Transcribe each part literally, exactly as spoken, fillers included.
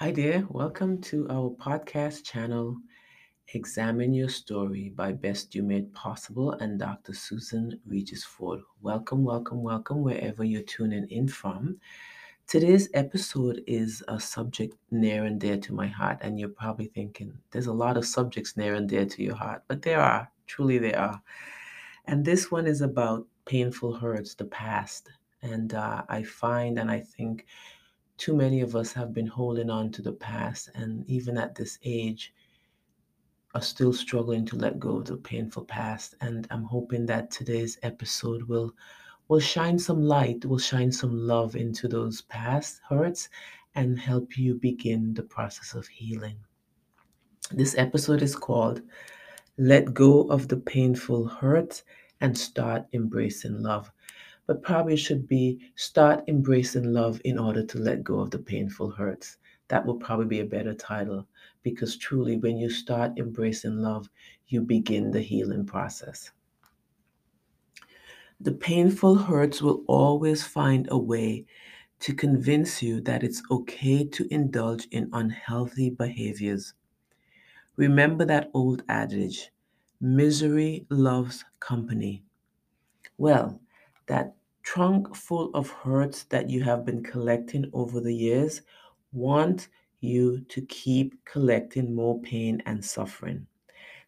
Hi there, welcome to our podcast channel, Examine Your Story by Best You Made Possible and Doctor Susan Regis Ford. Welcome, welcome, welcome wherever you're tuning in from. Today's episode is a subject near and dear to my heart, and you're probably thinking, there's a lot of subjects near and dear to your heart, but there are, truly there are. And this one is about painful hurts, the past. And uh, I find and I think too many of us have been holding on to the past, and even at this age are still struggling to let go of the painful past. And I'm hoping that today's episode will will shine some light, will shine some love into those past hurts and help you begin the process of healing. This episode is called Let Go of the Painful Hurt and Start Embracing Love. But probably should be start embracing love in order to let go of the painful hurts. That will probably be a better title, because truly when you start embracing love, you begin the healing process. The painful hurts will always find a way to convince you that it's okay to indulge in unhealthy behaviors. Remember that old adage, misery loves company. Well, that trunk full of hurts that you have been collecting over the years want you to keep collecting more pain and suffering.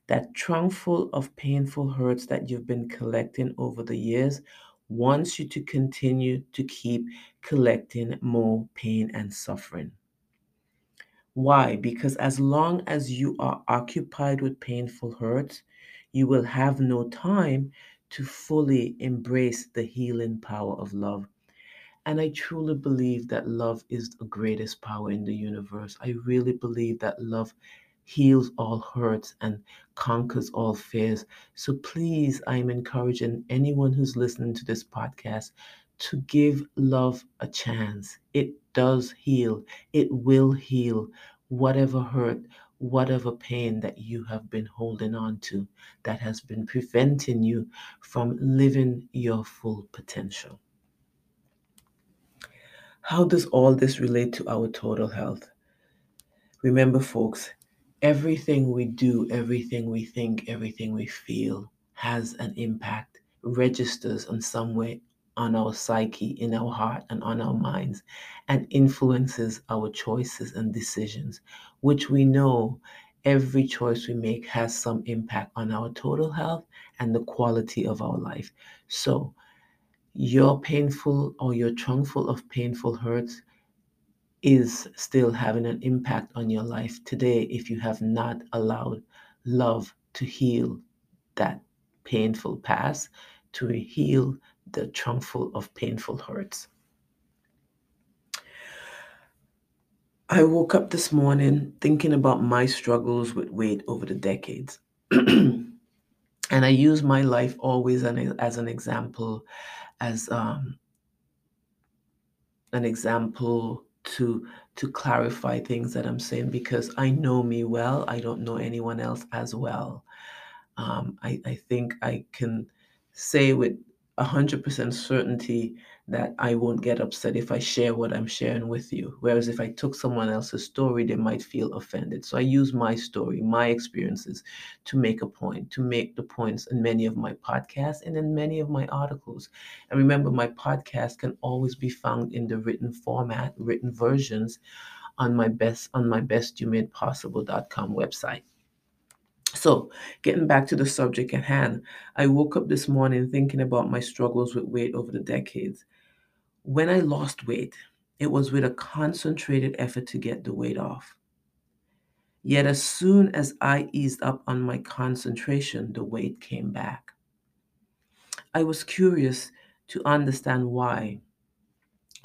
That trunk full of painful hurts that you've been collecting over the years wants you to continue to keep collecting more pain and suffering. Why? Because as long as you are occupied with painful hurts, you will have no time to fully embrace the healing power of love. And I truly believe that love is the greatest power in the universe. I really believe that love heals all hurts and conquers all fears. So please, I'm encouraging anyone who's listening to this podcast to give love a chance. It does heal. It will heal whatever hurt, whatever pain that you have been holding on to that has been preventing you from living your full potential. How does all this relate to our total health? Remember, folks, everything we do, everything we think, everything we feel has an impact, registers in some way on our psyche, in our heart, and on our minds, and influences our choices and decisions, which we know every choice we make has some impact on our total health and the quality of our life. So your painful or your trunk full of painful hurts is still having an impact on your life today if you have not allowed love to heal that painful past, to heal the trunk full of painful hurts. I woke up this morning thinking about my struggles with weight over the decades. And I use my life always an, as an example, as um, an example to, to clarify things that I'm saying, because I know me well. I don't know anyone else as well. Um, I, I think I can say with one hundred percent certainty that I won't get upset if I share what I'm sharing with you. Whereas if I took someone else's story, they might feel offended. So I use my story, my experiences to make a point, to make the points in many of my podcasts and in many of my articles. And remember, my podcast can always be found in the written format, written versions on my best on my best you made possible dot com website. So getting back to the subject at hand, I woke up this morning thinking about my struggles with weight over the decades. When I lost weight, it was with a concentrated effort to get the weight off. Yet as soon as I eased up on my concentration, the weight came back. I was curious to understand why.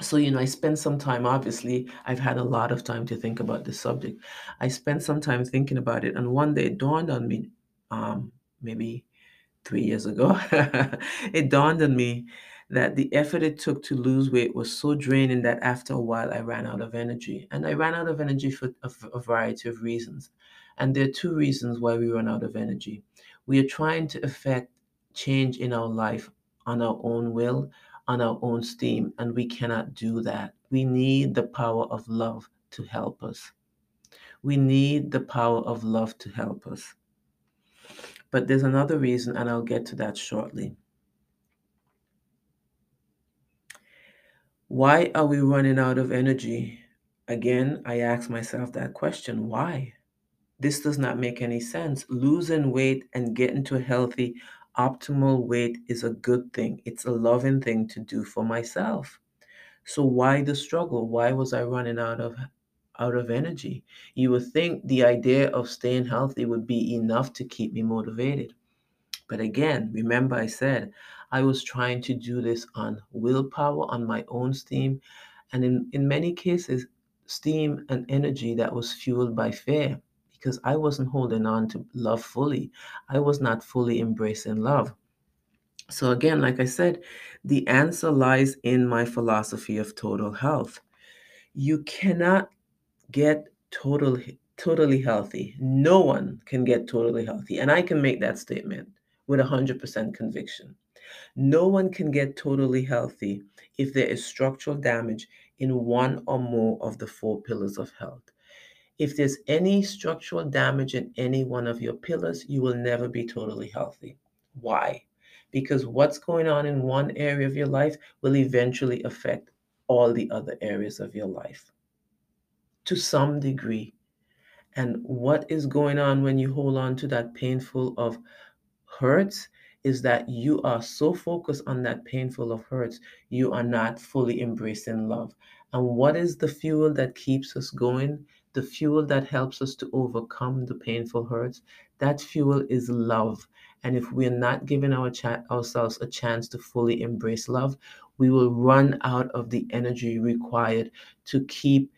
So, you know, I spent some time, obviously, I've had a lot of time to think about this subject. I spent some time thinking about it. And one day it dawned on me, um, maybe three years ago, it dawned on me that the effort it took to lose weight was so draining that after a while I ran out of energy. And I ran out of energy for a, a variety of reasons. And there are two reasons why we run out of energy. We are trying to affect change in our life on our own will, on our own steam, and we cannot do that. We need the power of love to help us. We need the power of love to help us. But there's another reason, and I'll get to that shortly. Why are we running out of energy? Again, I ask myself that question. Why? This does not make any sense. Losing weight and getting to a healthy, optimal weight is a good thing. It's a loving thing to do for myself. So why the struggle? Why was I running out of out of energy? You would think the idea of staying healthy would be enough to keep me motivated. But again, remember I said I was trying to do this on willpower, on my own steam, and in, in many cases, steam and energy that was fueled by fear, because I wasn't holding on to love fully. I was not fully embracing love. So again, like I said, the answer lies in my philosophy of total health. You cannot get total, totally healthy. No one can get totally healthy. And I can make that statement with one hundred percent conviction. No one can get totally healthy if there is structural damage in one or more of the four pillars of health. If there's any structural damage in any one of your pillars, you will never be totally healthy. Why? Because what's going on in one area of your life will eventually affect all the other areas of your life to some degree. And what is going on when you hold on to that painful of hurts is that you are so focused on that painful of hurts, you are not fully embracing love. And what is the fuel that keeps us going? The fuel that helps us to overcome the painful hurts? That fuel is love. And if we're not giving our cha- ourselves a chance to fully embrace love, we will run out of the energy required to keep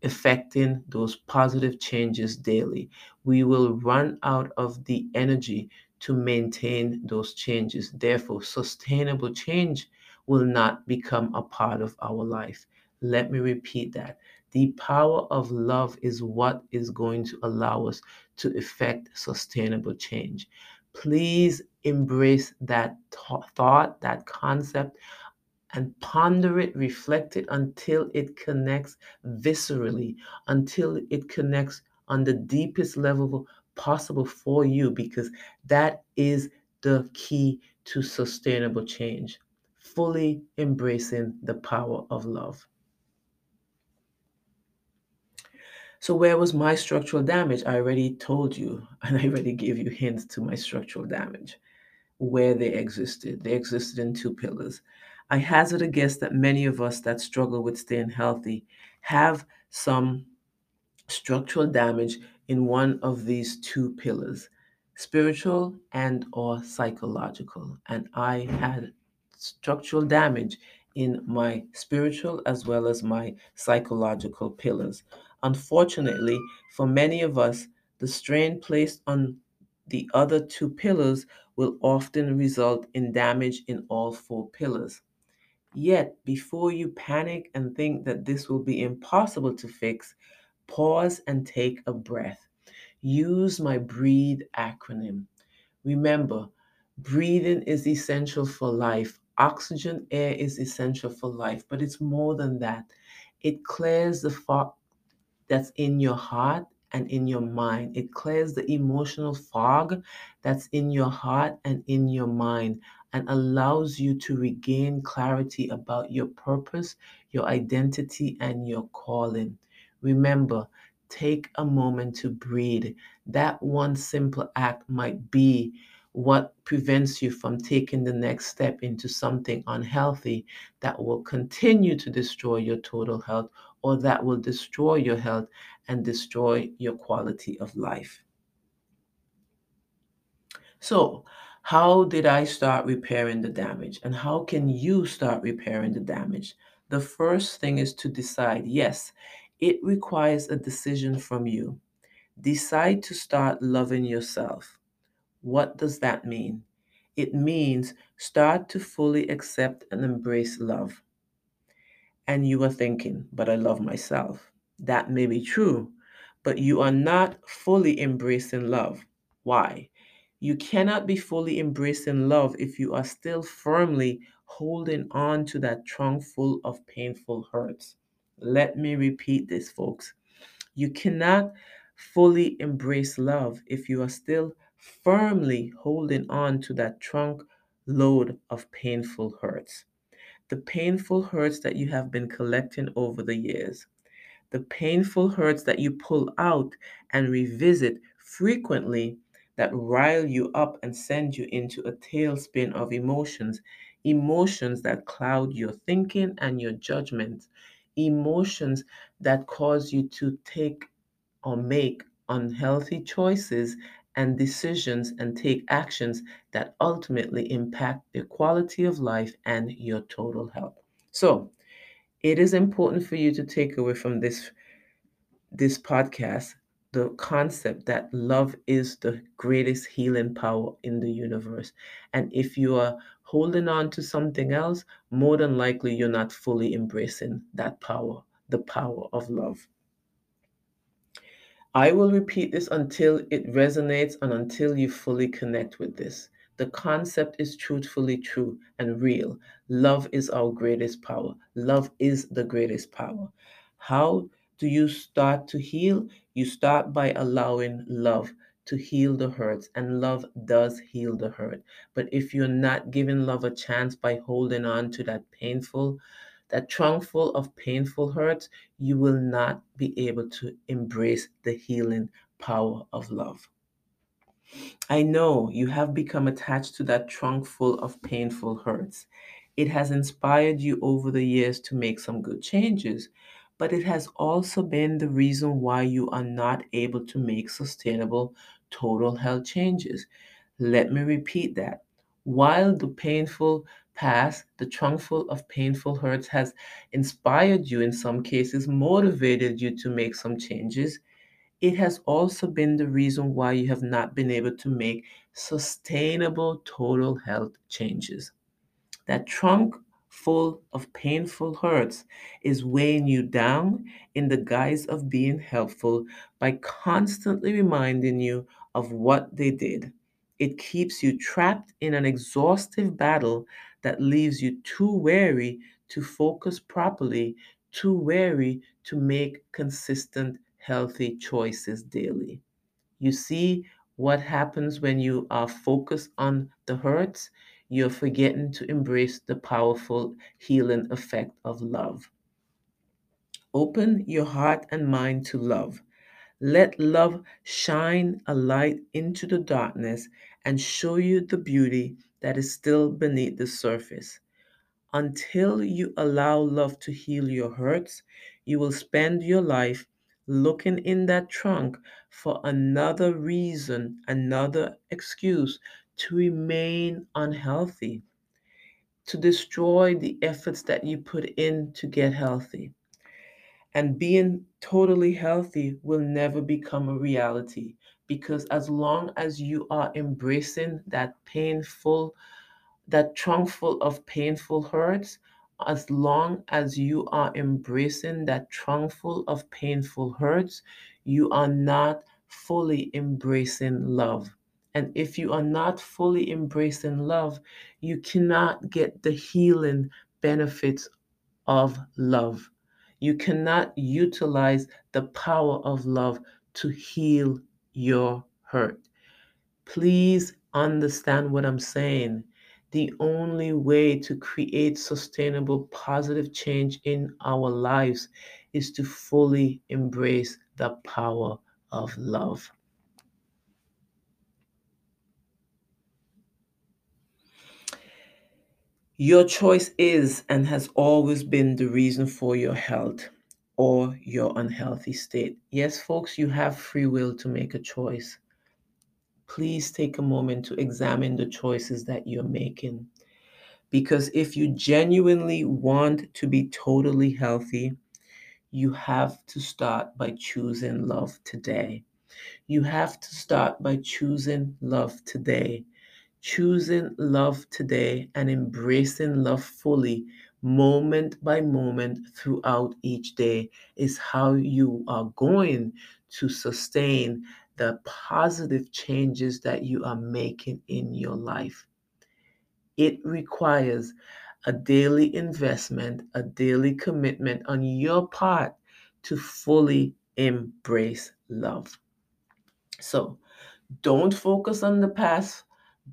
effecting those positive changes daily. We will run out of the energy to maintain those changes. Therefore, sustainable change will not become a part of our life. Let me repeat that. The power of love is what is going to allow us to effect sustainable change. Please embrace that th- thought, that concept, and ponder it, reflect it until it connects viscerally, until it connects on the deepest level possible for you, because that is the key to sustainable change, fully embracing the power of love. So where was my structural damage? I already told you, and I already gave you hints to my structural damage, where they existed. They existed in two pillars. I hazard a guess that many of us that struggle with staying healthy have some structural damage in one of these two pillars, spiritual and or psychological. And I had structural damage in my spiritual as well as my psychological pillars. Unfortunately, for many of us, the strain placed on the other two pillars will often result in damage in all four pillars. Yet, before you panic and think that this will be impossible to fix, pause and take a breath. Use my BREATHE acronym. Remember, breathing is essential for life. Oxygen, air is essential for life, but it's more than that. It clears the fog that's in your heart and in your mind. It clears the emotional fog that's in your heart and in your mind, and allows you to regain clarity about your purpose, your identity, and your calling. Remember, take a moment to breathe. That one simple act might be what prevents you from taking the next step into something unhealthy that will continue to destroy your total health, or that will destroy your health and destroy your quality of life. So, how did I start repairing the damage? And how can you start repairing the damage? The first thing is to decide. Yes, it requires a decision from you. Decide to start loving yourself. What does that mean? It means start to fully accept and embrace love. And you are thinking, but I love myself. That may be true, but you are not fully embracing love. Why? You cannot be fully embracing love if you are still firmly holding on to that trunk full of painful hurts. Let me repeat this, folks. You cannot fully embrace love if you are still firmly holding on to that trunk load of painful hurts. The painful hurts that you have been collecting over the years. The painful hurts that you pull out and revisit frequently that rile you up and send you into a tailspin of emotions, emotions that cloud your thinking and your judgment, emotions that cause you to take or make unhealthy choices and decisions and take actions that ultimately impact the quality of life and your total health. So it is important for you to take away from this, this podcast the concept that love is the greatest healing power in the universe. And if you are holding on to something else, more than likely you're not fully embracing that power, the power of love. I will repeat this until it resonates and until you fully connect with this. The concept is truthfully true and real. Love is our greatest power. Love is the greatest power. How do you start to heal? You start by allowing love to heal the hurts, and love does heal the hurt. But if you're not giving love a chance by holding on to that painful, that trunk full of painful hurts, you will not be able to embrace the healing power of love. I know you have become attached to that trunk full of painful hurts. It has inspired you over the years to make some good changes, but it has also been the reason why you are not able to make sustainable total health changes. Let me repeat that. While the painful past, the trunk full of painful hurts has inspired you, in some cases motivated you to make some changes, it has also been the reason why you have not been able to make sustainable total health changes. That trunk full of painful hurts is weighing you down in the guise of being helpful by constantly reminding you of what they did. It keeps you trapped in an exhaustive battle that leaves you too wary to focus properly, too wary to make consistent, healthy choices daily. You see what happens when you are focused on the hurts? You're forgetting to embrace the powerful healing effect of love. Open your heart and mind to love. Let love shine a light into the darkness and show you the beauty that is still beneath the surface. Until you allow love to heal your hurts, you will spend your life looking in that trunk for another reason, another excuse to remain unhealthy, to destroy the efforts that you put in to get healthy. And being totally healthy will never become a reality, because as long as you are embracing that painful, that trunk full of painful hurts, as long as you are embracing that trunk full of painful hurts, you are not fully embracing love. And if you are not fully embracing love, you cannot get the healing benefits of love. You cannot utilize the power of love to heal your hurt. Please understand what I'm saying. The only way to create sustainable, positive change in our lives is to fully embrace the power of love. Your choice is and has always been the reason for your health or your unhealthy state. Yes, folks, you have free will to make a choice. Please take a moment to examine the choices that you're making. Because if you genuinely want to be totally healthy, you have to start by choosing love today. You have to start by choosing love today. Choosing love today and embracing love fully, moment by moment, throughout each day is how you are going to sustain the positive changes that you are making in your life. It requires a daily investment, a daily commitment on your part to fully embrace love. So don't focus on the past.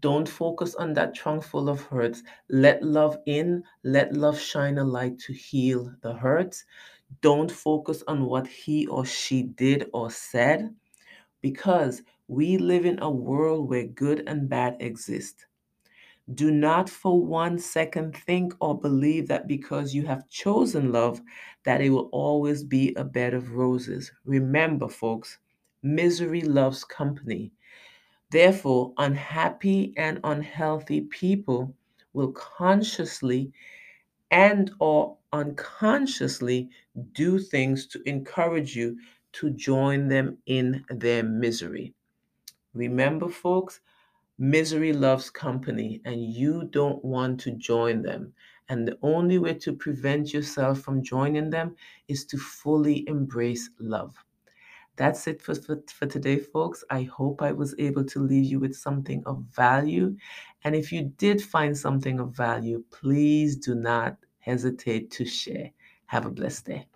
Don't focus on that trunk full of hurts. Let love in. Let love shine a light to heal the hurts. Don't focus on what he or she did or said, because we live in a world where good and bad exist. Do not for one second think or believe that because you have chosen love, that it will always be a bed of roses. Remember, folks, misery loves company. Therefore, unhappy and unhealthy people will consciously and or unconsciously do things to encourage you to join them in their misery. Remember, folks, misery loves company, and you don't want to join them. And the only way to prevent yourself from joining them is to fully embrace love. That's it for, for, for today, folks. I hope I was able to leave you with something of value. And if you did find something of value, please do not hesitate to share. Have a blessed day.